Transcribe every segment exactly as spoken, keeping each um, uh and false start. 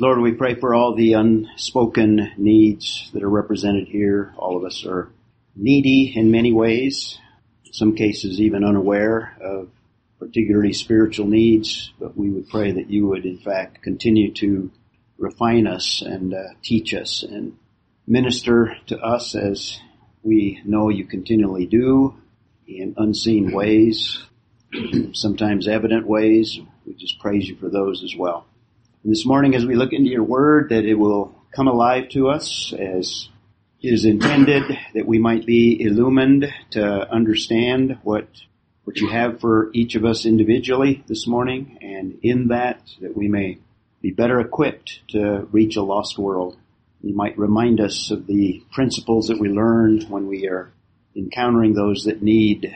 Lord, we pray for all the unspoken needs that are represented here. All of us are needy in many ways, in some cases even unaware of particularly spiritual needs, but we would pray that you would, in fact, continue to refine us and uh, teach us and minister to us as we know you continually do in unseen ways, sometimes evident ways. We just praise you for those as well. And this morning, as we look into your word, that it will come alive to us as it is intended, that we might be illumined to understand what what you have for each of us individually this morning, and in that, that we may be better equipped to reach a lost world. You might remind us of the principles that we learned when we are encountering those that need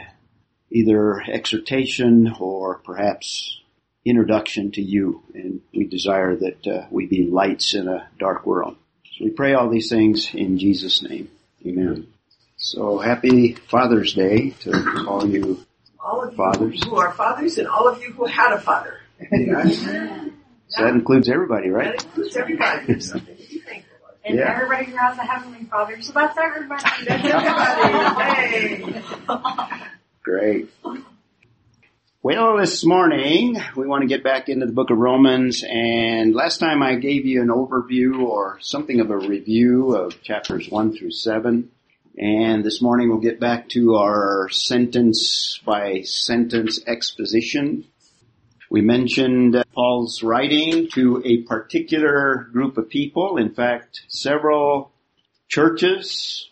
either exhortation or perhaps introduction to you. And we desire that uh, we be lights in a dark world. So we pray all these things in Jesus' name. Amen. So happy Father's Day to all you all of fathers. You who are fathers and all of you who had a father. Yeah. So that includes everybody, right? That includes everybody. And yeah. Everybody who has a Heavenly Father. So that's everybody. That's everybody. Hey. Great. Well, this morning, we want to get back into the book of Romans. And last time I gave you an overview or something of a review of chapters one through seven. And this morning we'll get back to our sentence by sentence exposition. We mentioned Paul's writing to a particular group of people. In fact, several churches.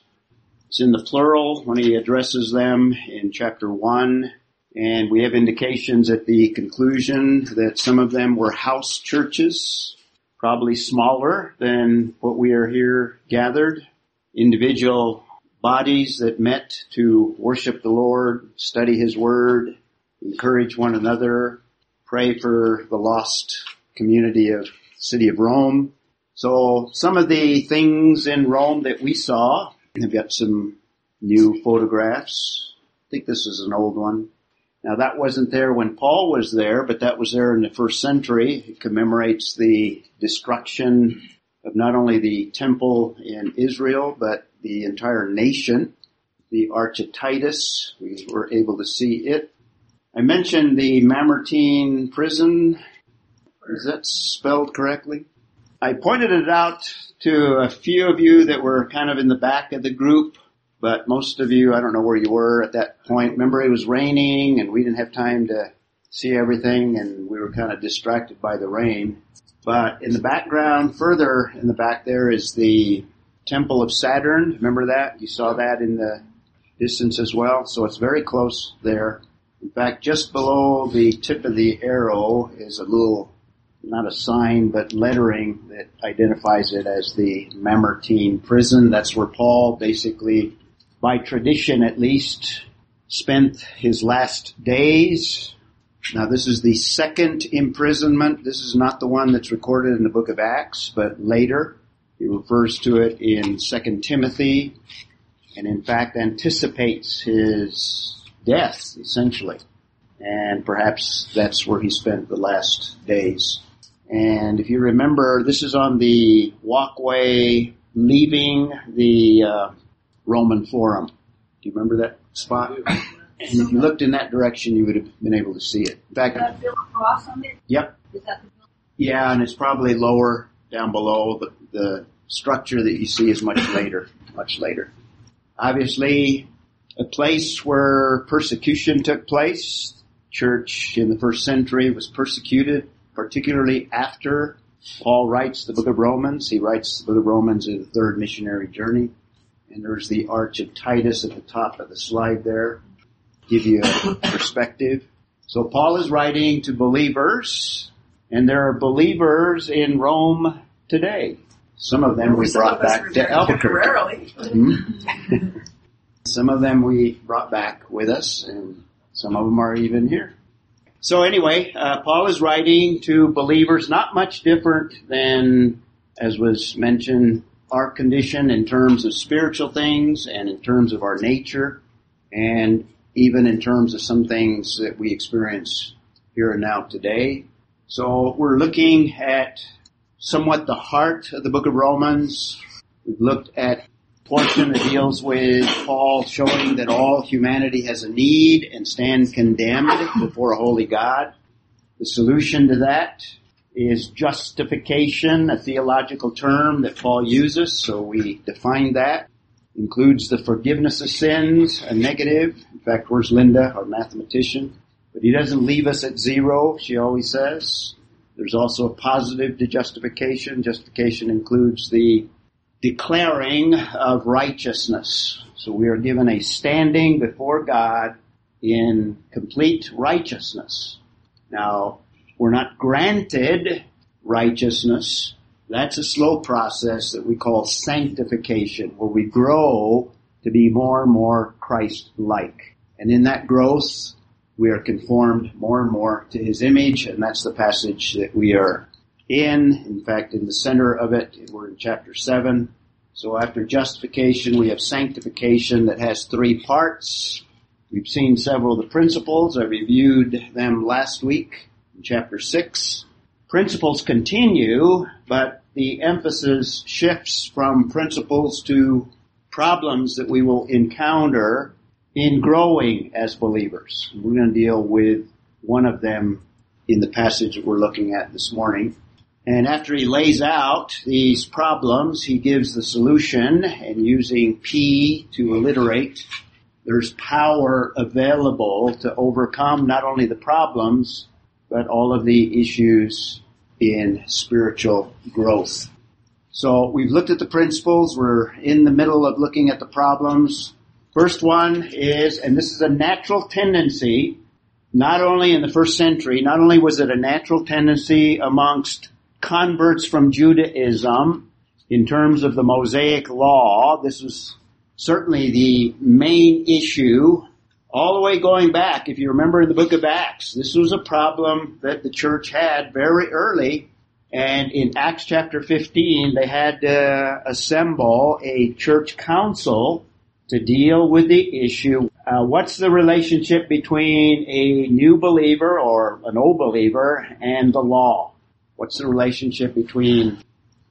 It's in the plural when he addresses them in chapter one. And we have indications at the conclusion that some of them were house churches, probably smaller than what we are here gathered. Individual bodies that met to worship the Lord, study His Word, encourage one another, pray for the lost community of city of Rome. So some of the things in Rome that we saw, I've got some new photographs. I think this is an old one. Now that wasn't there when Paul was there, but that was there in the first century. It commemorates the destruction of not only the temple in Israel, but the entire nation. The Arch of Titus, we were able to see it. I mentioned the Mamertine prison. Is that spelled correctly? I pointed it out to a few of you that were kind of in the back of the group, but most of you, I don't know where you were at that point. Remember, it was raining, and we didn't have time to see everything, and we were kind of distracted by the rain. But in the background, further in the back there, is the Temple of Saturn. Remember that? You saw that in the distance as well, so it's very close there. In fact, just below the tip of the arrow is a little, not a sign, but lettering that identifies it as the Mamertine prison. That's where Paul basically, by tradition at least, spent his last days. Now, this is the second imprisonment. This is not the one that's recorded in the book of Acts, but later. He refers to it in Second Timothy and, in fact, anticipates his death, essentially. And perhaps that's where he spent the last days. And if you remember, this is on the walkway leaving the uh, Roman Forum. Do you remember that spot? And if you looked in that direction, you would have been able to see it. In fact, is that the cross on it? Yep. Is that the yeah, and it's probably lower down below. But the structure that you see is much later, much later. Obviously, a place where persecution took place. Church in the first century was persecuted, particularly after Paul writes the book of Romans. He writes the book of Romans in the third missionary journey. And there's the Arch of Titus at the top of the slide there. Give you a perspective. So Paul is writing to believers, and there are believers in Rome today. Some of them we brought back to Albuquerque. Mm-hmm. Some of them we brought back with us, and some of them are even here. So anyway, uh, Paul is writing to believers, not much different than, as was mentioned, our condition in terms of spiritual things and in terms of our nature, and even in terms of some things that we experience here and now today. So we're looking at somewhat the heart of the book of Romans. We've looked at a portion that deals with Paul showing that all humanity has a need and stand condemned before a holy God. The solution to that is justification, a theological term that Paul uses, so we define that. Includes the forgiveness of sins, a negative. In fact, where's Linda, our mathematician? But he doesn't leave us at zero, she always says. There's also a positive to justification. Justification includes the declaring of righteousness. So we are given a standing before God in complete righteousness. Now, we're not granted righteousness. That's a slow process that we call sanctification, where we grow to be more and more Christ-like. And in that growth, we are conformed more and more to His image, and that's the passage that we are in. In fact, in the center of it, we're in chapter seven. So after justification, we have sanctification that has three parts. We've seen several of the principles. I reviewed them last week in chapter six. Principles continue, but the emphasis shifts from principles to problems that we will encounter in growing as believers. We're going to deal with one of them in the passage that we're looking at this morning. And after he lays out these problems, he gives the solution, and using P to alliterate, there's power available to overcome not only the problems, but all of the issues in spiritual growth. So we've looked at the principles. We're in the middle of looking at the problems. First one is, and this is a natural tendency, not only in the first century, not only was it a natural tendency amongst converts from Judaism in terms of the Mosaic law, this was certainly the main issue. All the way going back, if you remember in the book of Acts, this was a problem that the church had very early. And in Acts chapter fifteen, they had to assemble a church council to deal with the issue. Uh, what's the relationship between a new believer or an old believer and the law? What's the relationship between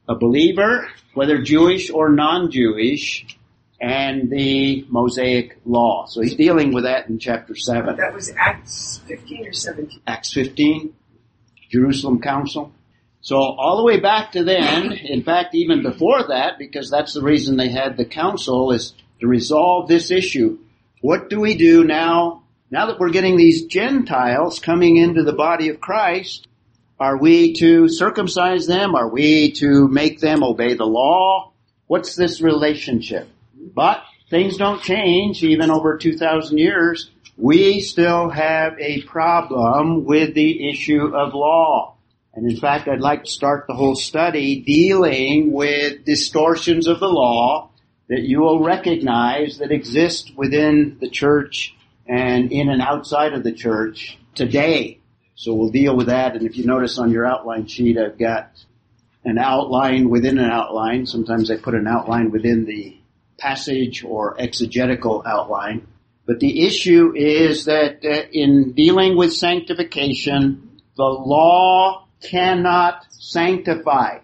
a believer, whether Jewish or non-Jewish, and the Mosaic law? So he's dealing with that in chapter seven. That was Acts fifteen or seventeen? Acts fifteen, Jerusalem Council. So all the way back to then, in fact, even before that, because that's the reason they had the council, is to resolve this issue. What do we do now? Now that we're getting these Gentiles coming into the body of Christ, are we to circumcise them? Are we to make them obey the law? What's this relationship? But things don't change even over two thousand years. We still have a problem with the issue of law. And in fact, I'd like to start the whole study dealing with distortions of the law that you will recognize that exist within the church and in and outside of the church today. So we'll deal with that. And if you notice on your outline sheet, I've got an outline within an outline. Sometimes I put an outline within the passage or exegetical outline. But the issue is that in dealing with sanctification, the law cannot sanctify.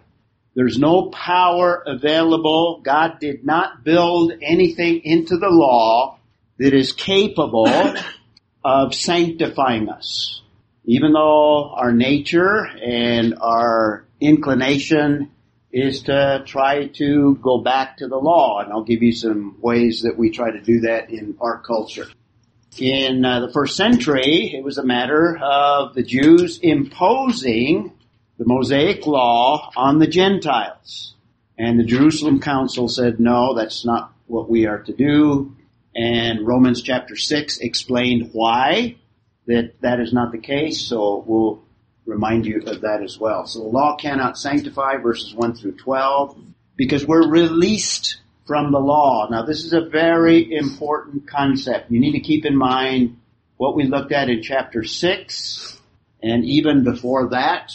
There's no power available. God did not build anything into the law that is capable of sanctifying us. Even though our nature and our inclination is to try to go back to the law. And I'll give you some ways that we try to do that in our culture. In uh, the first century, it was a matter of the Jews imposing the Mosaic law on the Gentiles. And the Jerusalem Council said, no, that's not what we are to do. And Romans chapter six explained why that that is not the case. So we'll remind you of that as well. So the law cannot sanctify, verses one through twelve, because we're released from the law. Now this is a very important concept. You need to keep in mind what we looked at in chapter six, and even before that,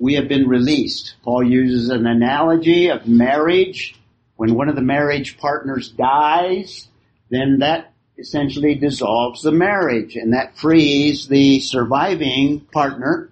we have been released. Paul uses an analogy of marriage. When one of the marriage partners dies, then that essentially dissolves the marriage, and that frees the surviving partner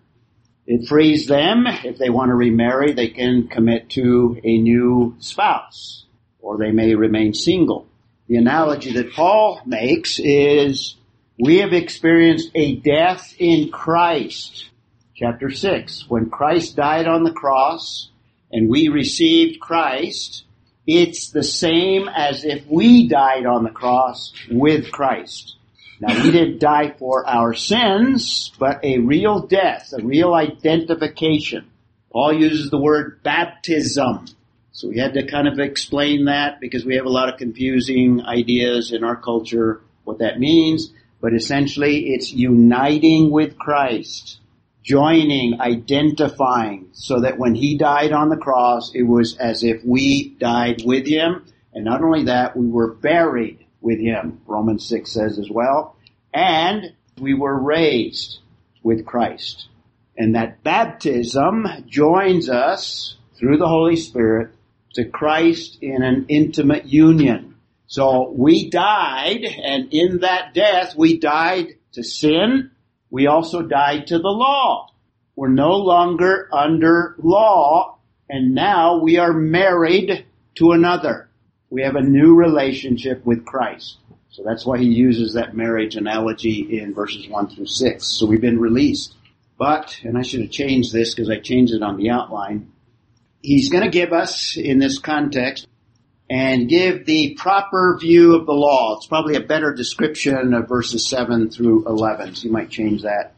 It frees them. If they want to remarry, they can commit to a new spouse, or they may remain single. The analogy that Paul makes is, we have experienced a death in Christ. Chapter six, when Christ died on the cross and we received Christ, it's the same as if we died on the cross with Christ. Now, we didn't die for our sins, but a real death, a real identification. Paul uses the word baptism. So we had to kind of explain that because we have a lot of confusing ideas in our culture what that means. But essentially, it's uniting with Christ, joining, identifying, so that when he died on the cross, it was as if we died with him. And not only that, we were buried with him, Romans six says as well. And we were raised with Christ. And that baptism joins us through the Holy Spirit to Christ in an intimate union. So we died, and in that death, we died to sin. We also died to the law. We're no longer under law, and now we are married to another. We have a new relationship with Christ. So that's why he uses that marriage analogy in verses one through six. So we've been released. But, and I should have changed this because I changed it on the outline, he's going to give us, in this context, and give the proper view of the law. It's probably a better description of verses seven through eleven, so you might change that.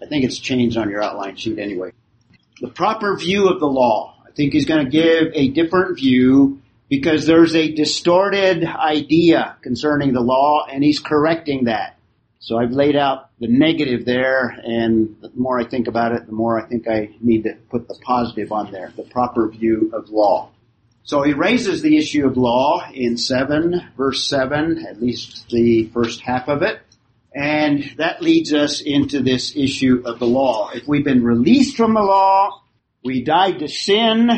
I think it's changed on your outline sheet anyway. The proper view of the law. I think he's going to give a different view because there's a distorted idea concerning the law, and he's correcting that. So I've laid out the negative there, and the more I think about it, the more I think I need to put the positive on there, the proper view of law. So he raises the issue of law in seven, verse seven, at least the first half of it. And that leads us into this issue of the law. If we've been released from the law, we died to sin,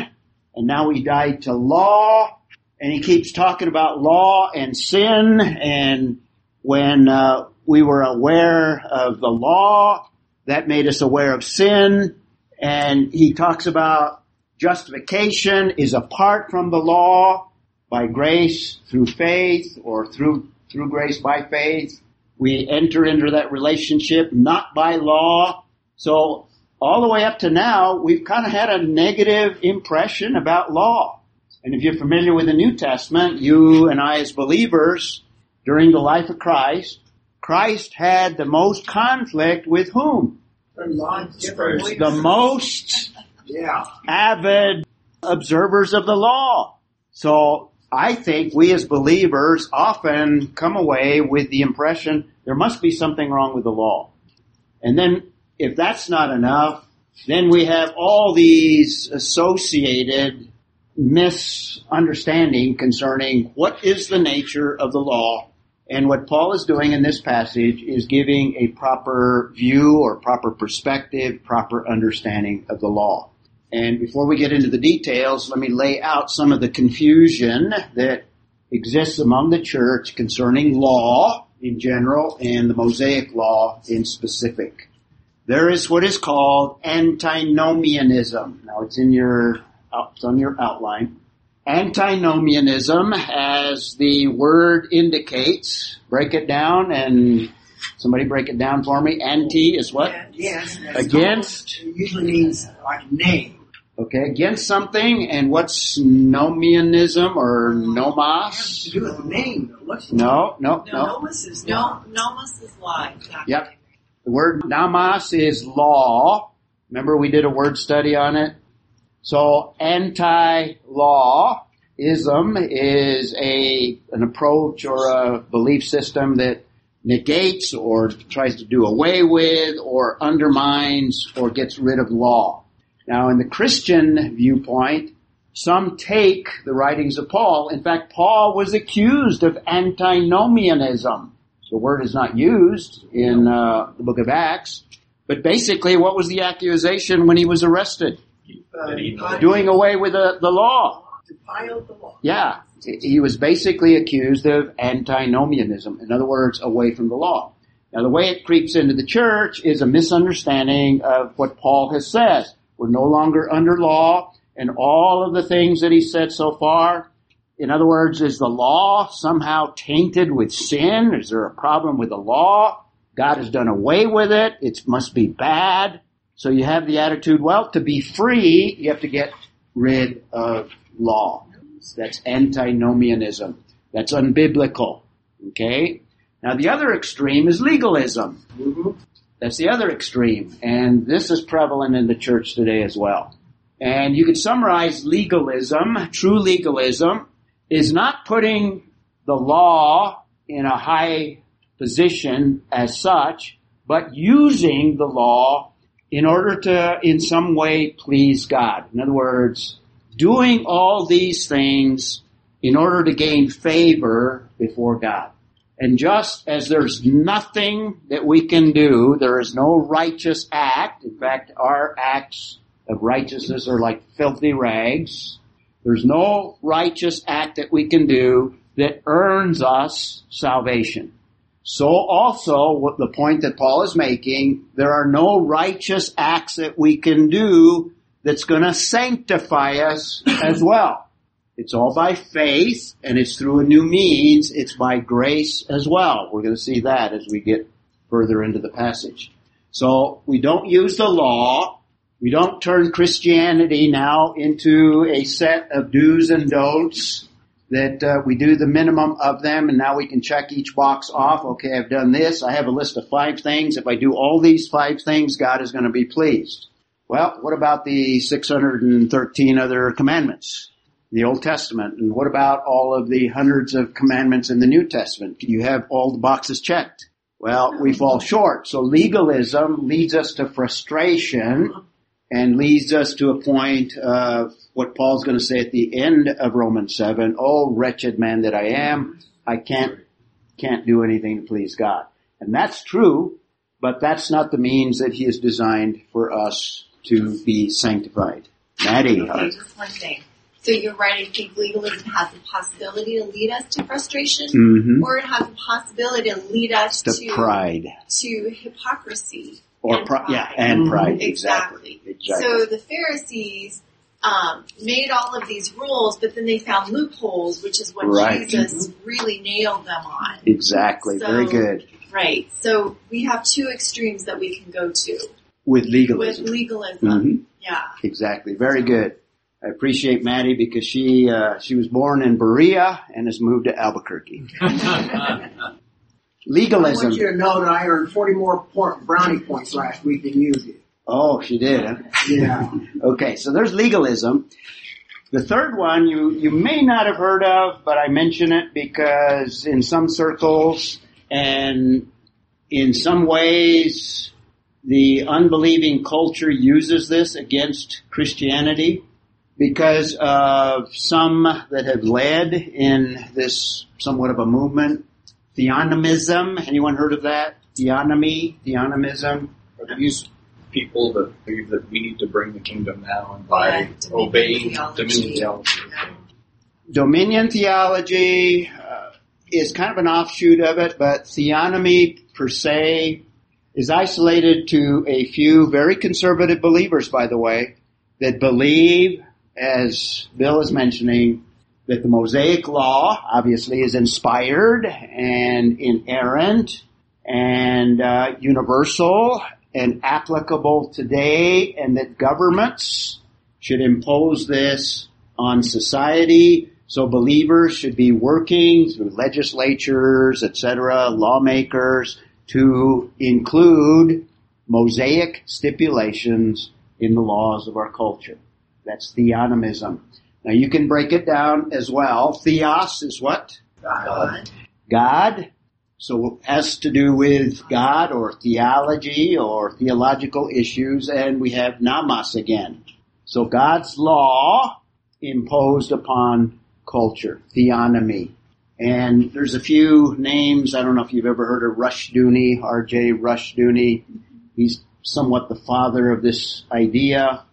and now we died to law. And he keeps talking about law and sin, and when uh, we were aware of the law, that made us aware of sin. And he talks about justification is apart from the law, by grace, through faith, or through through grace by faith. We enter into that relationship, not by law. So all the way up to now, we've kind of had a negative impression about law. And if you're familiar with the New Testament, you and I as believers, during the life of Christ, Christ had the most conflict with whom? The, the most... Yeah. Avid observers of the law. So I think we as believers often come away with the impression there must be something wrong with the law. And then if that's not enough, then we have all these associated misunderstanding concerning what is the nature of the law. And what Paul is doing in this passage is giving a proper view or proper perspective, proper understanding of the law. And before we get into the details, let me lay out some of the confusion that exists among the church concerning law in general and the Mosaic law in specific. There is what is called antinomianism. Now it's in your, it's on your outline. Antinomianism, as the word indicates, break it down, and somebody break it down for me. Anti is what? Yes. Against. It usually means like name. Okay, against something, and what's nomianism or nomos? It has to do with name. No, no, no. no. Nomos is no. Nomos is law. Yep. The word nomos is law. Remember we did a word study on it? So anti-lawism is a an approach or a belief system that negates or tries to do away with or undermines or gets rid of law. Now, in the Christian viewpoint, some take the writings of Paul. In fact, Paul was accused of antinomianism. The word is not used in uh, the book of Acts. But basically, what was the accusation when he was arrested? Uh, doing away with the, the law. Defiled the law. Yeah. He was basically accused of antinomianism. In other words, away from the law. Now, the way it creeps into the church is a misunderstanding of what Paul has said. We're no longer under law, and all of the things that he said so far, in other words, is the law somehow tainted with sin? Is there a problem with the law? God has done away with it. It must be bad. So you have the attitude, well, to be free, you have to get rid of law. That's antinomianism. That's unbiblical. Okay? Now, the other extreme is legalism. Mm-hmm. That's the other extreme. And this is prevalent in the church today as well. And you could summarize legalism, true legalism, is not putting the law in a high position as such, but using the law in order to, in some way, please God. In other words, doing all these things in order to gain favor before God. And just as there's nothing that we can do, there is no righteous act. In fact, our acts of righteousness are like filthy rags. There's no righteous act that we can do that earns us salvation. So also, what the point that Paul is making, there are no righteous acts that we can do that's going to sanctify us as well. It's all by faith, and it's through a new means. It's by grace as well. We're going to see that as we get further into the passage. So we don't use the law. We don't turn Christianity now into a set of do's and don'ts that uh, we do the minimum of them, and now we can check each box off. Okay, I've done this. I have a list of five things. If I do all these five things, God is going to be pleased. Well, what about the six hundred thirteen other commandments? The Old Testament, and what about all of the hundreds of commandments in the New Testament? Can you have all the boxes checked? Well, we fall short. So legalism leads us to frustration and leads us to a point of what Paul's going to say at the end of Romans seven, oh, wretched man that I am, I can't, can't do anything to please God. And that's true, but that's not the means that he has designed for us to be sanctified. Maddie. Okay, just one thing. So you're right, I think legalism has the possibility to lead us to frustration, mm-hmm. or it has the possibility to lead us to, to pride, to hypocrisy, or and pride. Yeah, and pride, mm-hmm. exactly. exactly. So the Pharisees um, made all of these rules, but then they found loopholes, which is what right. Jesus mm-hmm. really nailed them on. Exactly, so, very good. Right, so we have two extremes that we can go to. With legalism. With legalism, mm-hmm. yeah. Exactly, very so, good. I appreciate Maddie because she uh, she was born in Berea and has moved to Albuquerque. Legalism. I want you to know that I earned forty more brownie points last week than you did. Oh, she did, huh? Yeah. Okay, so there's legalism. The third one you, you may not have heard of, but I mention it because in some circles and in some ways the unbelieving culture uses this against Christianity. Because of some that have led in this somewhat of a movement. Theonomism. Anyone heard of that? Theonomy? Theonomism? Are these people that believe that we need to bring the kingdom now and by yeah, obeying dominion theology? Dominion theology uh, is kind of an offshoot of it, but theonomy per se is isolated to a few very conservative believers, by the way, that believe, as Bill is mentioning, that the Mosaic Law obviously is inspired and inerrant and uh, universal and applicable today, and that governments should impose this on society. So believers should be working through legislatures, et cetera, lawmakers, to include Mosaic stipulations in the laws of our culture. That's theonomism. Now you can break it down as well. Theos is what? God. God. So it has to do with God or theology or theological issues. And we have namas again. So God's law imposed upon culture. Theonomy. And there's a few names. I don't know if you've ever heard of Rushdoony, R J Rushdoony. He's somewhat the father of this idea.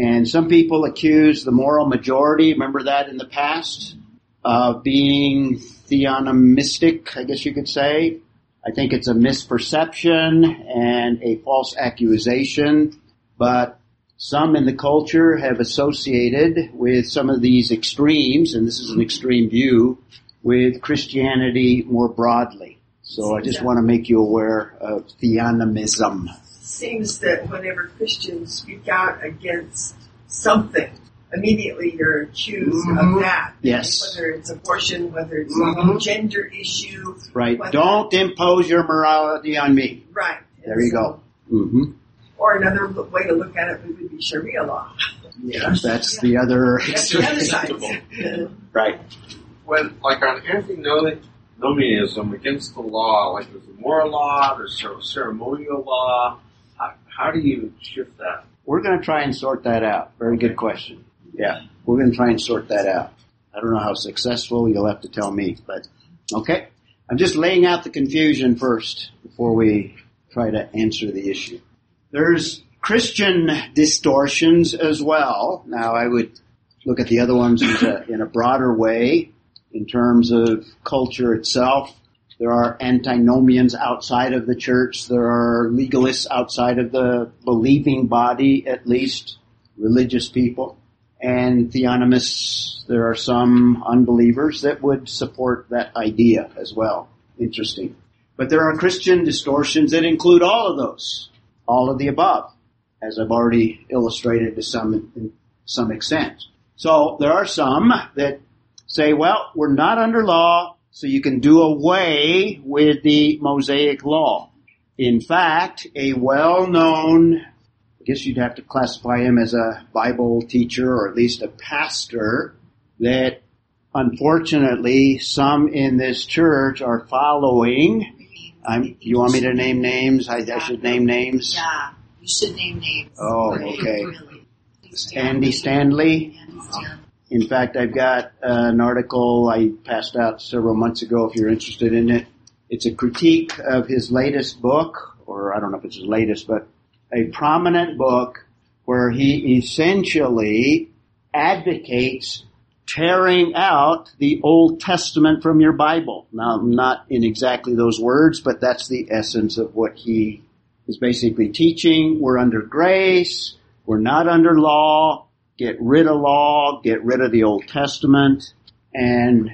And some people accuse the moral majority, remember that in the past, of being theonomistic, I guess you could say, I think it's a misperception and a false accusation, but some in the culture have associated with some of these extremes, and this is an extreme view, with Christianity more broadly. So I just want to make you aware of theonomism. Seems that whenever Christians speak out against something, immediately you're accused mm-hmm. of that. Yes. Whether it's abortion, whether it's mm-hmm. a gender issue. Right. Don't impose your morality on me. Right. There and you so, go. Mm-hmm. Or another way to look at it would be Sharia law. Yeah, that's yeah. the other that's the other side. Yeah. Right. When, like on antinomianism against the law, like there's a moral law, there's a ceremonial law, how, how do you shift that? We're going to try and sort that out. Very good question. Yeah, we're going to try and sort that out. I don't know how successful, you'll have to tell me, but okay. I'm just laying out the confusion first before we try to answer the issue. There's Christian distortions as well. Now, I would look at the other ones in a, in a broader way in terms of culture itself. There are antinomians outside of the church. There are legalists outside of the believing body, at least, religious people. And theonomists, there are some unbelievers that would support that idea as well. Interesting. But there are Christian distortions that include all of those. All of the above, as I've already illustrated to some in some extent. So there are some that say, well, we're not under law, so you can do away with the Mosaic law. In fact, a well-known, I guess you'd have to classify him as a Bible teacher or at least a pastor, that unfortunately some in this church are following. I'm, you want me to name names? I, I should name names? Yeah, you should name names. Oh, okay. Andy Stanley. In fact, I've got uh, an article I passed out several months ago if you're interested in it. It's a critique of his latest book, or I don't know if it's his latest, but a prominent book where he essentially advocates tearing out the Old Testament from your Bible. Now, not in exactly those words, but that's the essence of what he is basically teaching. We're under grace. We're not under law. Get rid of law. Get rid of the Old Testament. And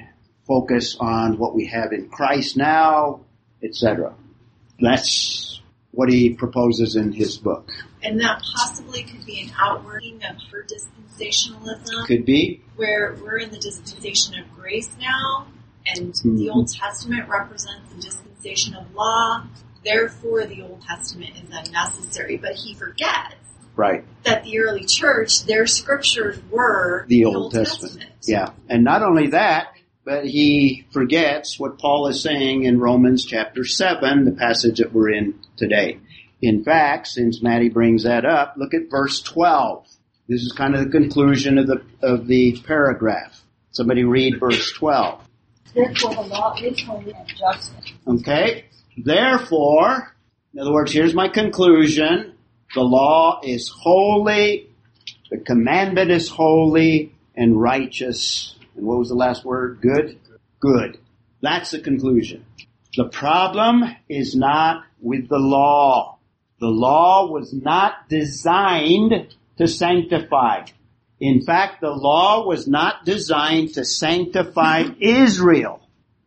focus on what we have in Christ now, et cetera. That's what he proposes in his book. And that possibly could be an outworking of her dispensationalism. Could be. Where we're in the dispensation of grace now, and mm-hmm. the Old Testament represents the dispensation of law, therefore the Old Testament is unnecessary. But he forgets right. that the early church, their scriptures were the, the Old, Old Testament. Testament. Yeah, and not only that, but he forgets what Paul is saying in Romans chapter seven, the passage that we're in today. In fact, since Maddie brings that up, look at verse twelve. This is kind of the conclusion of the of the paragraph. Somebody read verse twelve. Therefore, the law is holy and just. Okay. Therefore, in other words, here's my conclusion. The law is holy, the commandment is holy and righteous. And what was the last word? Good? Good. That's the conclusion. The problem is not with the law. The law was not designed to sanctify. In fact, the law was not designed to sanctify Israel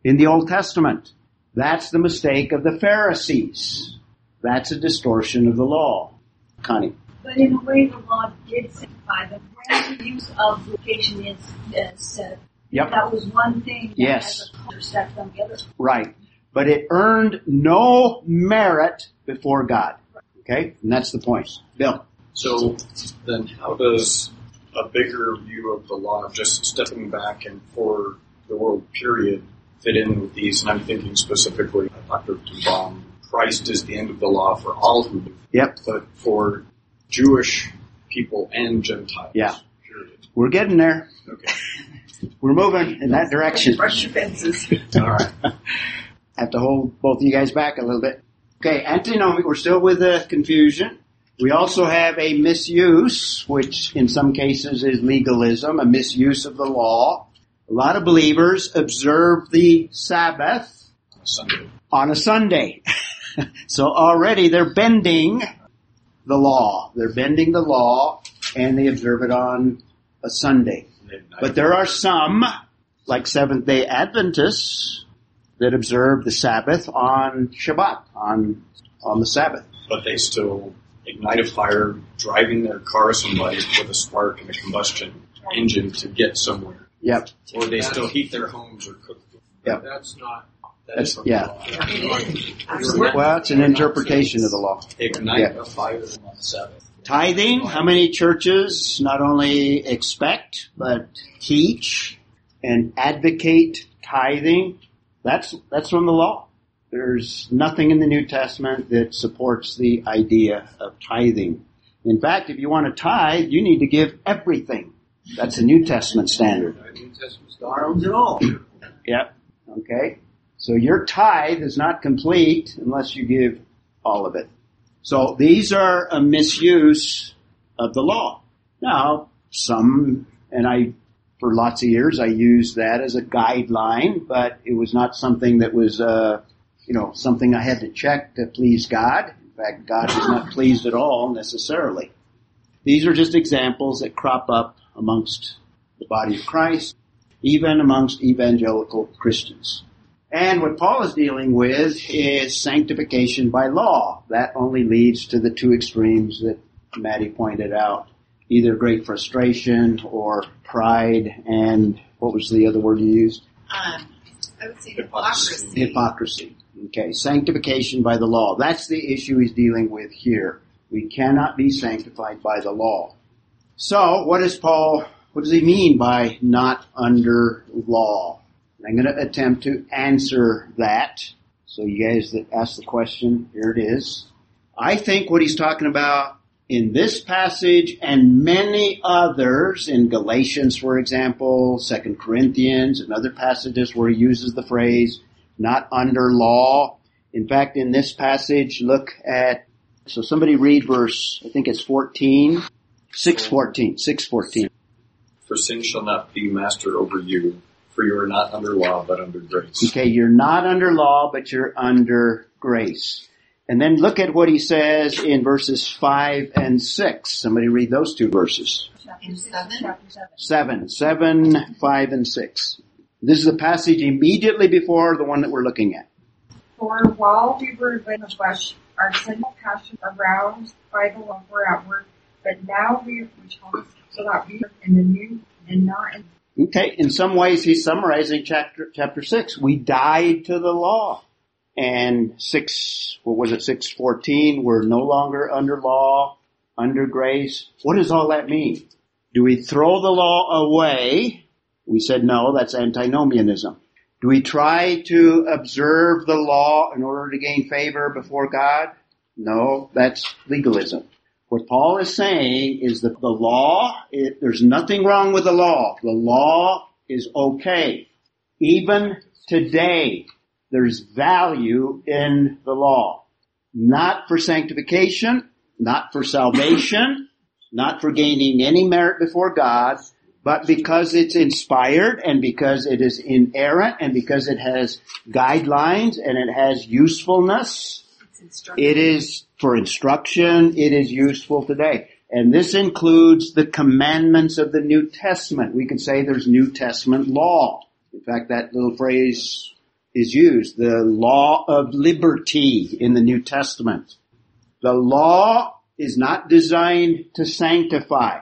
in the Old Testament. That's the mistake of the Pharisees. That's a distortion of the law. Connie. But in a way, the law did sanctify them. When the use of location is said, yep. that was one thing that yes. as a culture set from the other. Right. But it earned no merit before God. Okay? And that's the point. Bill. So then how does a bigger view of the law, just stepping back and for the world period, fit in with these? And I'm thinking specifically, Doctor Dubaum, Christ is the end of the law for all who believe. Yep. But for Jewish people and Gentiles. Yeah. Period. We're getting there. Okay. We're moving in that direction. Brush your fences. All right. I have to hold both of you guys back a little bit. Okay, antinomic, we're still with the confusion. We also have a misuse, which in some cases is legalism, a misuse of the law. A lot of believers observe the Sabbath Sunday. on a Sunday. So already they're bending the law. They're bending the law, and they observe it on a Sunday. But there are some, like Seventh-day Adventists, that observe the Sabbath on Shabbat, on on the Sabbath. But they still ignite a fire, driving their car somebody with a spark and a combustion engine to get somewhere. Yep. Or they that's, still heat their homes or cook food. Yep. That's not... That that's, is yeah. Law. Well, it's an interpretation of the law. Ignite yeah. a fire on the Sabbath. Tithing, how many churches not only expect, but teach and advocate tithing? That's that's from the law. There's nothing in the New Testament that supports the idea of tithing. In fact, if you want to tithe, you need to give everything. That's a New Testament standard. New Testament standard at all. Yep. Okay. So your tithe is not complete unless you give all of it. So these are a misuse of the law. Now, some, and I, for lots of years, I used that as a guideline, but it was not something that was, uh, you know, something I had to check to please God. In fact, God is not pleased at all necessarily. These are just examples that crop up amongst the body of Christ, even amongst evangelical Christians. And what Paul is dealing with is sanctification by law. That only leads to the two extremes that Maddie pointed out. Either great frustration or pride and, what was the other word you used? Um, I would say hypocrisy. Hypocrisy. Okay, sanctification by the law. That's the issue he's dealing with here. We cannot be sanctified by the law. So, what is Paul, what does he mean by not under law? I'm going to attempt to answer that. So you guys that asked the question, here it is. I think what he's talking about in this passage and many others, in Galatians, for example, Second Corinthians, and other passages where he uses the phrase, not under law. In fact, in this passage, look at, so somebody read verse, I think it's fourteen, six fourteen, six fourteen. For sin shall not be master over you. For you are not under law, but under grace. Okay, you're not under law, but you're under grace. And then look at what he says in verses five and six. Somebody read those two verses. Chapter seven, five and six. This is the passage immediately before the one that we're looking at. For while we were in the flesh, our sinful passion aroused by the law were at work, but now we have returned so that we are in the new and not in the Okay, in some ways he's summarizing chapter chapter six. We died to the law. And six, what was it, six fourteen, we're no longer under law, under grace. What does all that mean? Do we throw the law away? We said no, that's antinomianism. Do we try to observe the law in order to gain favor before God? No, that's legalism. What Paul is saying is that the law, it, there's nothing wrong with the law. The law is okay. Even today, there's value in the law. Not for sanctification, not for salvation, not for gaining any merit before God, but because it's inspired and because it is inerrant and because it has guidelines and it has usefulness. It is for instruction. It is useful today. And this includes the commandments of the New Testament. We can say there's New Testament law. In fact, that little phrase is used. The law of liberty in the New Testament. The law is not designed to sanctify.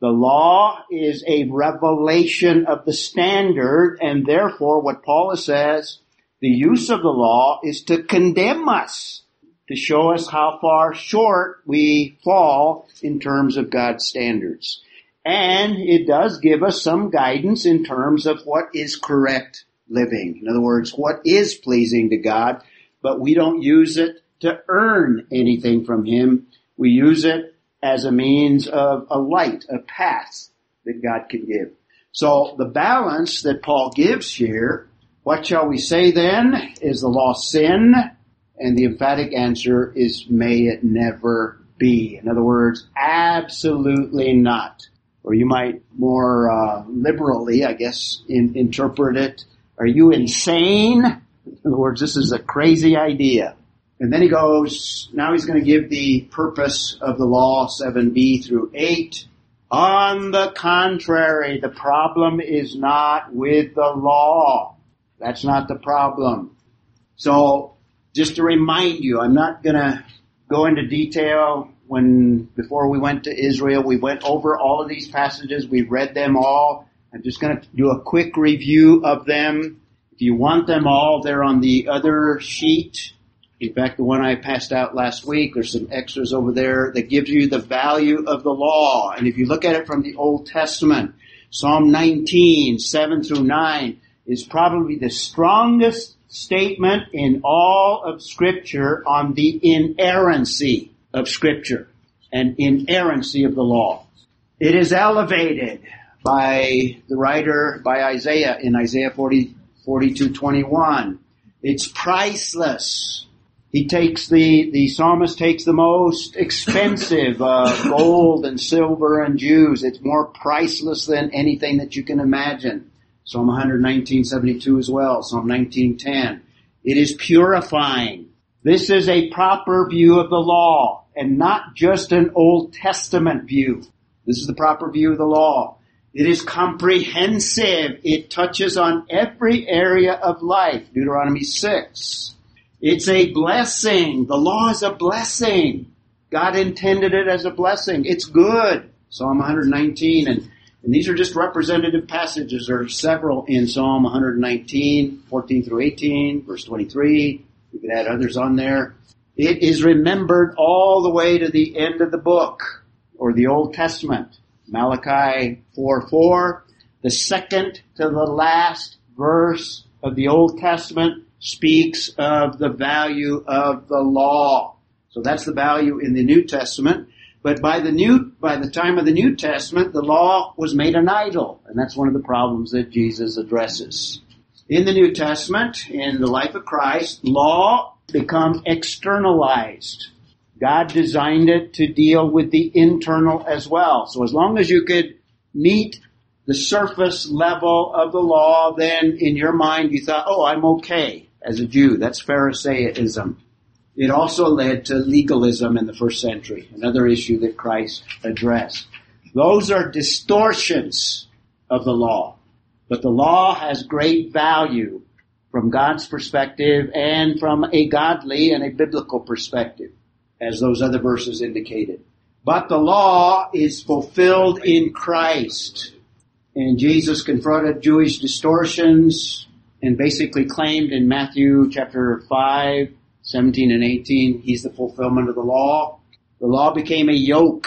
The law is a revelation of the standard, and therefore what Paul says, the use of the law is to condemn us, to show us how far short we fall in terms of God's standards. And it does give us some guidance in terms of what is correct living. In other words, what is pleasing to God, but we don't use it to earn anything from Him. We use it as a means of a light, a path that God can give. So the balance that Paul gives here, what shall we say then? Is the law sin? And the emphatic answer is, may it never be. In other words, absolutely not. Or you might more uh, liberally, I guess, in, interpret it. Are you insane? In other words, this is a crazy idea. And then he goes, now he's going to give the purpose of the law, seven b through eight. On the contrary, the problem is not with the law. That's not the problem. So, just to remind you, I'm not going to go into detail. When, before we went to Israel, we went over all of these passages. We read them all. I'm just going to do a quick review of them. If you want them all, they're on the other sheet. In fact, the one I passed out last week, there's some extras over there that gives you the value of the law. And if you look at it from the Old Testament, Psalm nineteen, seven through nine, is probably the strongest statement in all of Scripture on the inerrancy of Scripture and inerrancy of the law. It is elevated by the writer, by Isaiah, in Isaiah forty, forty-two, twenty-one. It's priceless. He takes the, the psalmist takes the most expensive uh, gold and silver and jewels. It's more priceless than anything that you can imagine. Psalm one nineteen, seventy-two as well. Psalm nineteen ten. It is purifying. This is a proper view of the law and not just an Old Testament view. This is the proper view of the law. It is comprehensive. It touches on every area of life. Deuteronomy six. It's a blessing. The law is a blessing. God intended it as a blessing. It's good. Psalm one nineteen. And, and these are just representative passages. There are several in Psalm one nineteen, fourteen through eighteen, verse twenty-three. You could add others on there. It is remembered all the way to the end of the book, or the Old Testament. Malachi four four, the second to the last verse of the Old Testament, speaks of the value of the law. So that's the value in the New Testament. But by the new, by the time of the New Testament, the law was made an idol. And that's one of the problems that Jesus addresses. In the New Testament, in the life of Christ, law becomes externalized. God designed it to deal with the internal as well. So as long as you could meet the surface level of the law, then in your mind you thought, oh, I'm okay as a Jew. That's Pharisaism. It also led to legalism in the first century, another issue that Christ addressed. Those are distortions of the law. But the law has great value from God's perspective and from a godly and a biblical perspective, as those other verses indicated. But the law is fulfilled in Christ. And Jesus confronted Jewish distortions and basically claimed in Matthew chapter five, seventeen and eighteen, he's the fulfillment of the law. The law became a yoke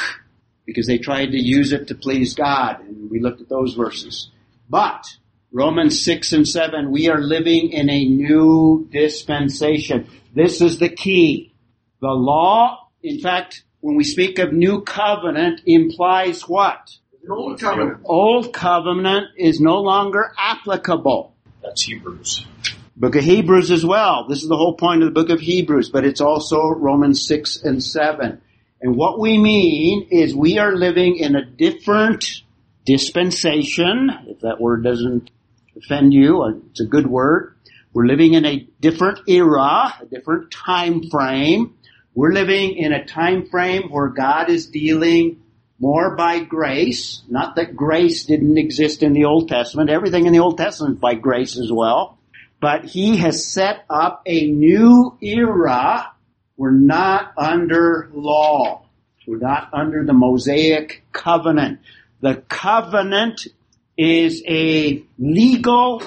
because they tried to use it to please God. And we looked at those verses. But Romans six and seven, we are living in a new dispensation. This is the key. The law, in fact, when we speak of new covenant, implies what? Old covenant. Old covenant is no longer applicable. That's Hebrews. Book of Hebrews as well. This is the whole point of the book of Hebrews, but it's also Romans six and seven. And what we mean is we are living in a different dispensation. If that word doesn't offend you, it's a good word. We're living in a different era, a different time frame. We're living in a time frame where God is dealing more by grace, not that grace didn't exist in the Old Testament. Everything in the Old Testament is by grace as well. But he has set up a new era. We're not under law. We're not under the Mosaic covenant. The covenant is a legal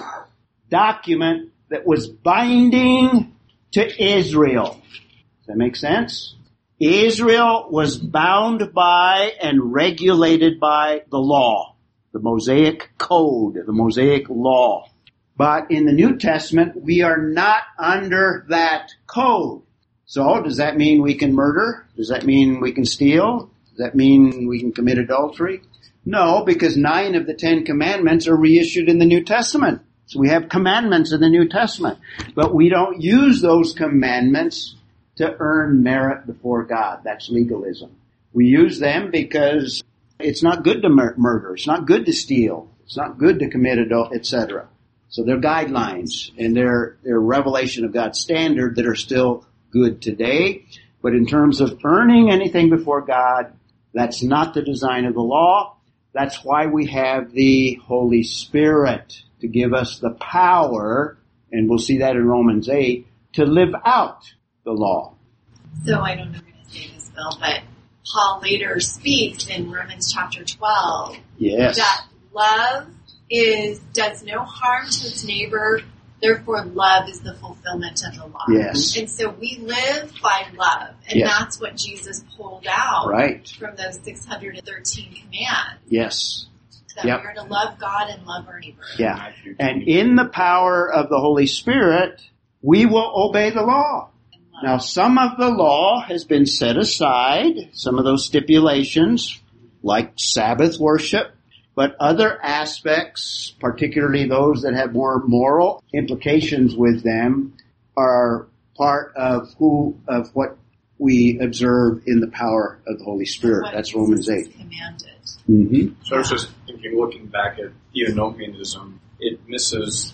document that was binding to Israel. Does that make sense? Israel was bound by and regulated by the law, the Mosaic Code, the Mosaic Law. But in the New Testament, we are not under that code. So does that mean we can murder? Does that mean we can steal? Does that mean we can commit adultery? No, because nine of the Ten Commandments are reissued in the New Testament. So we have commandments in the New Testament. But we don't use those commandments to earn merit before God. That's legalism. We use them because it's not good to mur- murder. It's not good to steal. It's not good to commit adultery, et cetera. So they're guidelines and they're, they're revelation of God's standard that are still good today. But in terms of earning anything before God, that's not the design of the law. That's why we have the Holy Spirit to give us the power, and we'll see that in Romans eight, to live out the law. So I don't know if you're going to say this, Bill, but Paul later speaks in Romans chapter twelve yes. that love is does no harm to its neighbor, therefore love is the fulfillment of the law. Yes. And so we live by love, and yes. that's what Jesus pulled out right. from those six hundred thirteen commands. Yes. That yep. we're to love God and love our neighbor. Yeah. And in the power of the Holy Spirit, we will obey the law. Now, some of the law has been set aside, some of those stipulations, like Sabbath worship, but other aspects, particularly those that have more moral implications with them, are part of who of what we observe in the power of the Holy Spirit. That's Romans eight. Mm-hmm. So I was just thinking, looking back at Theonomianism, it misses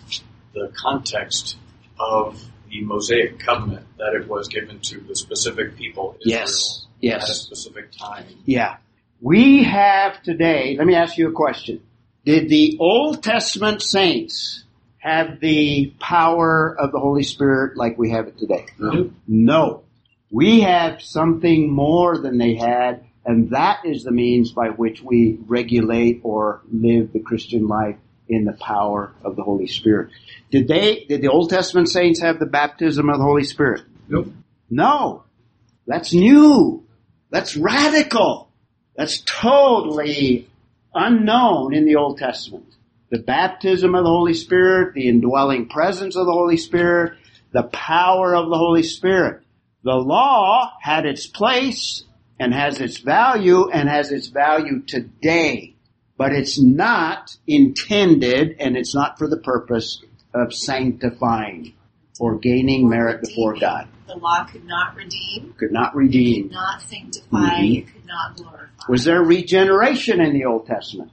the context of the Mosaic covenant, that it was given to the specific people, Israel, yes, yes. at a specific time. Yeah. We have today, let me ask you a question. Did the Old Testament saints have the power of the Holy Spirit like we have it today? Mm-hmm. No. We have something more than they had, and that is the means by which we regulate or live the Christian life in the power of the Holy Spirit. Did they, did the Old Testament saints have the baptism of the Holy Spirit? Nope. No. That's new. That's radical. That's totally unknown in the Old Testament. The baptism of the Holy Spirit, the indwelling presence of the Holy Spirit, the power of the Holy Spirit. The law had its place and has its value and has its value today. But it's not intended, and it's not for the purpose of sanctifying or gaining or merit redeeming. Before God. The law could not redeem. Could not redeem. It could not sanctify. Mm-hmm. It could not glorify. Was there regeneration in the Old Testament?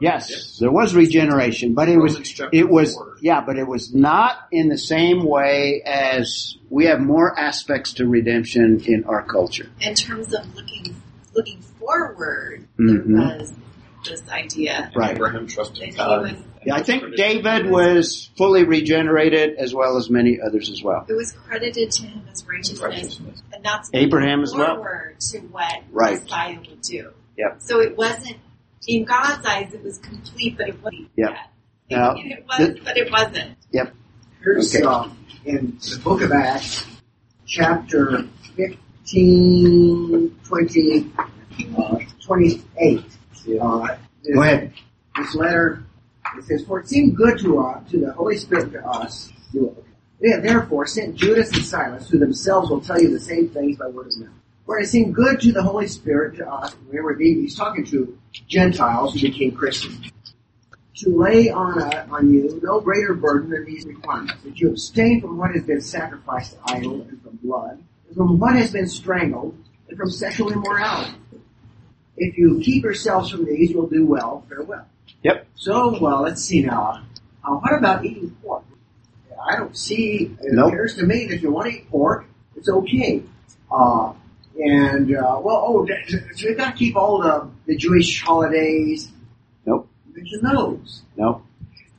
Yes, yes. There was regeneration, but it was, it was, yeah, but it was not in the same way as we have more aspects to redemption in our culture. In terms of looking, looking forward, mm-hmm. there was this idea. Right. Abraham trusted God. Yeah, I think David was fully regenerated as well as many others as well. It was credited to him as righteousness. righteousness. And that's Abraham as well. To what right. Messiah would do. Yep. So it wasn't, in God's eyes, it was complete, but it wasn't yep. yet. It, now, it was, th- but it wasn't. Yep. Here's okay. uh, in the book of Acts, chapter fifteen, twenty, uh, twenty-eight. Uh, this, Go ahead. This letter, it says, for it seemed good to us, to the Holy Spirit to us. They have therefore sent Judas and Silas, who themselves will tell you the same things by word of mouth. For it seemed good to the Holy Spirit to us, remember he's talking to Gentiles who became Christians, to lay on a, on you no greater burden than these requirements, that you abstain from what has been sacrificed to idol and from blood, and from what has been strangled, and from sexual immorality. If you keep yourselves from these, you'll do well. Farewell. Yep. So, well, let's see now. Uh, what about eating pork? I don't see, it nope. appears to me that if you want to eat pork, it's okay. Uh, and, uh, well, oh, so you've got to keep all the, the Jewish holidays. Nope. Mention those. Nope.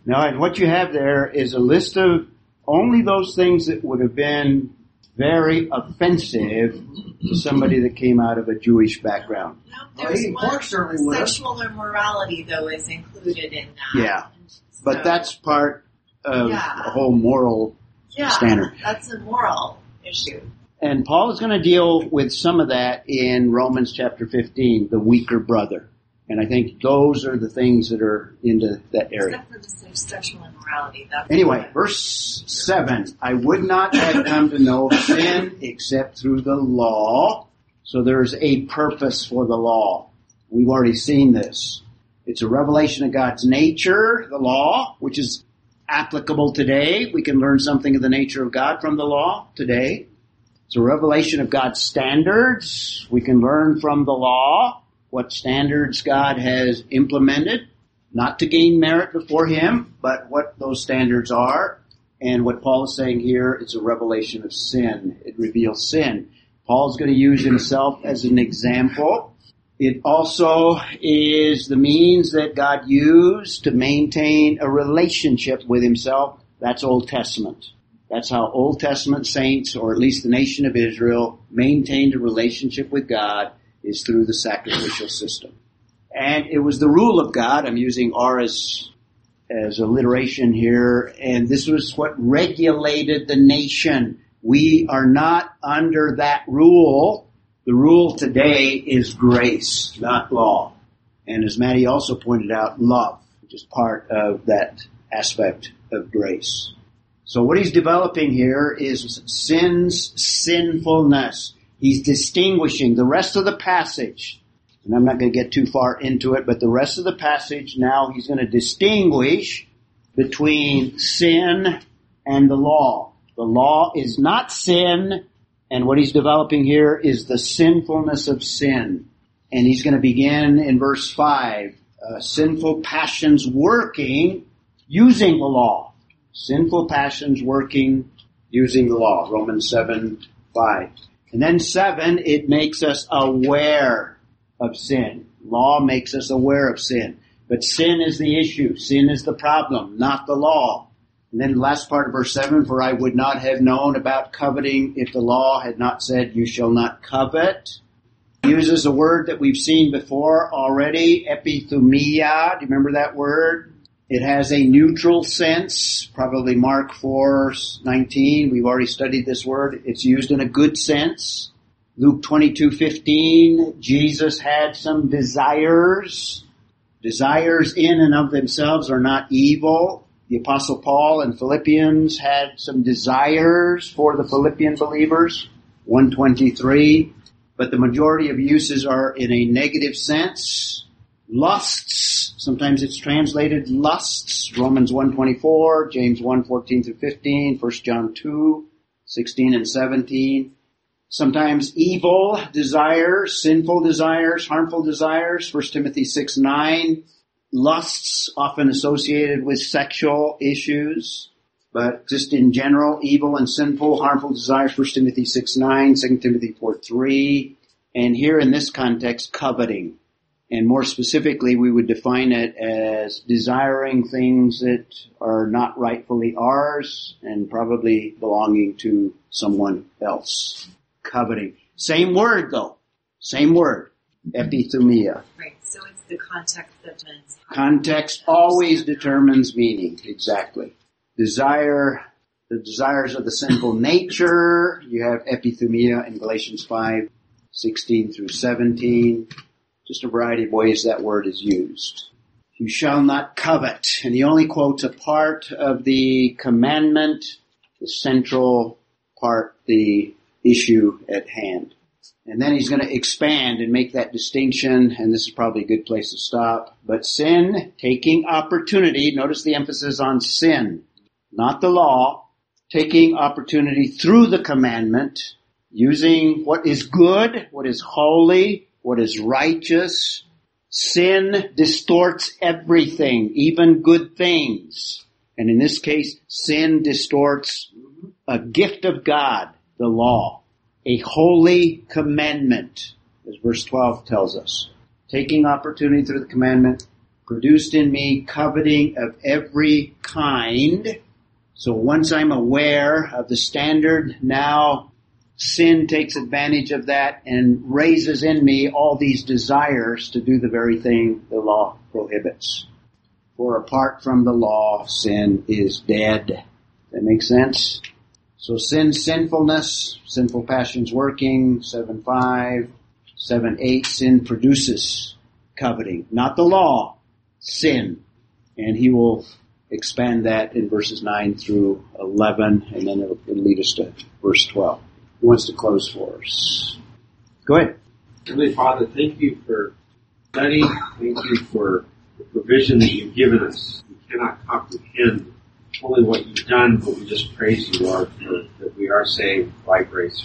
No, and what you have there is a list of only those things that would have been very offensive to somebody that came out of a Jewish background. No, there's well, one. Certainly sexual immorality, though, is included in that. Yeah, so, but that's part of yeah. the whole moral yeah, standard. That's a moral issue. And Paul is going to deal with some of that in Romans chapter fifteen, the weaker brother. And I think those are the things that are into that area. Except for the sexual immorality. Anyway, verse seven. I would not have come to know sin except through the law. So there's a purpose for the law. We've already seen this. It's a revelation of God's nature, the law, which is applicable today. We can learn something of the nature of God from the law today. It's a revelation of God's standards. We can learn from the law what standards God has implemented. not to gain merit before him, but what those standards are. And what Paul is saying here is a revelation of sin. It reveals sin. Paul's going to use himself as an example. It also is the means that God used to maintain a relationship with himself. That's Old Testament. That's how Old Testament saints, or at least the nation of Israel, maintained a relationship with God, is through the sacrificial system. And it was the rule of God. I'm using R as, as alliteration here. And this was what regulated the nation. We are not under that rule. The rule today is grace, not law. And as Maddie also pointed out, love, which is part of that aspect of grace. So what he's developing here is sin's sinfulness. He's distinguishing the rest of the passage. And I'm not going to get too far into it, but the rest of the passage now he's going to distinguish between sin and the law. The law is not sin, and what he's developing here is the sinfulness of sin. And he's going to begin in verse five, uh, sinful passions working using the law. Sinful passions working using the law. Romans seven, five. And then seven, it makes us aware of sin. Law makes us aware of sin. But sin is the issue. Sin is the problem, not the law. And then the last part of verse seven, for I would not have known about coveting if the law had not said, you shall not covet. It uses a word that we've seen before already, epithumia. Do you remember that word? It has a neutral sense, probably Mark four nineteen. We've already studied this word. It's used in a good sense. Luke twenty-two fifteen, Jesus had some desires. Desires in and of themselves are not evil. The Apostle Paul in Philippians had some desires for the Philippian believers, one twenty-three. But the majority of uses are in a negative sense. Lusts, sometimes it's translated lusts, Romans one twenty-four, James one fourteen through fifteen, First John two sixteen and seventeen. Sometimes evil desires, sinful desires, harmful desires, First Timothy six nine. Lusts often associated with sexual issues, but just in general, evil and sinful, harmful desires, First Timothy six nine, Second Timothy four three. And here in this context, coveting. And more specifically, we would define it as desiring things that are not rightfully ours and probably belonging to someone else. Coveting. Same word, though. Same word. Epithumia. Right, so it's the context that determines. Context always determines meaning. Exactly. Desire, the desires of the sinful nature. You have epithumia in Galatians five sixteen through seventeen. Just a variety of ways that word is used. You shall not covet. And he only quotes a part of the commandment, the central part, the issue at hand. And then he's going to expand and make that distinction, and this is probably a good place to stop. But sin, taking opportunity, notice the emphasis on sin, not the law, taking opportunity through the commandment, using what is good, what is holy, what is righteous. Sin distorts everything, even good things. And in this case, sin distorts a gift of God, the law, a holy commandment, as verse twelve tells us. Taking opportunity through the commandment, produced in me coveting of every kind. So once I'm aware of the standard, now sin takes advantage of that and raises in me all these desires to do the very thing the law prohibits. For apart from the law, sin is dead. Does that make sense? So sin, sinfulness, sinful passions working, seven five, seven eight, sin produces coveting. Not the law, sin. And he will expand that in verses nine through eleven, and then it'll, it'll lead us to verse twelve. Who wants to close for us? Go ahead. Heavenly Father, thank you for studying. Thank you for the provision that you've given us. We cannot comprehend only what you've done, but we just praise you, Lord, for that we are saved by grace.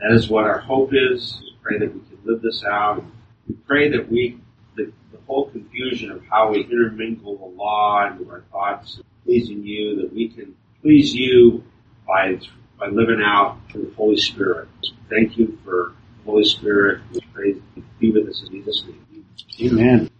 That is what our hope is. We pray that we can live this out. We pray that we, that the whole confusion of how we intermingle the law into our thoughts of pleasing you, that we can please you by by living out through the Holy Spirit. Thank you for the Holy Spirit. We praise you. Be with us in Jesus' name. Amen.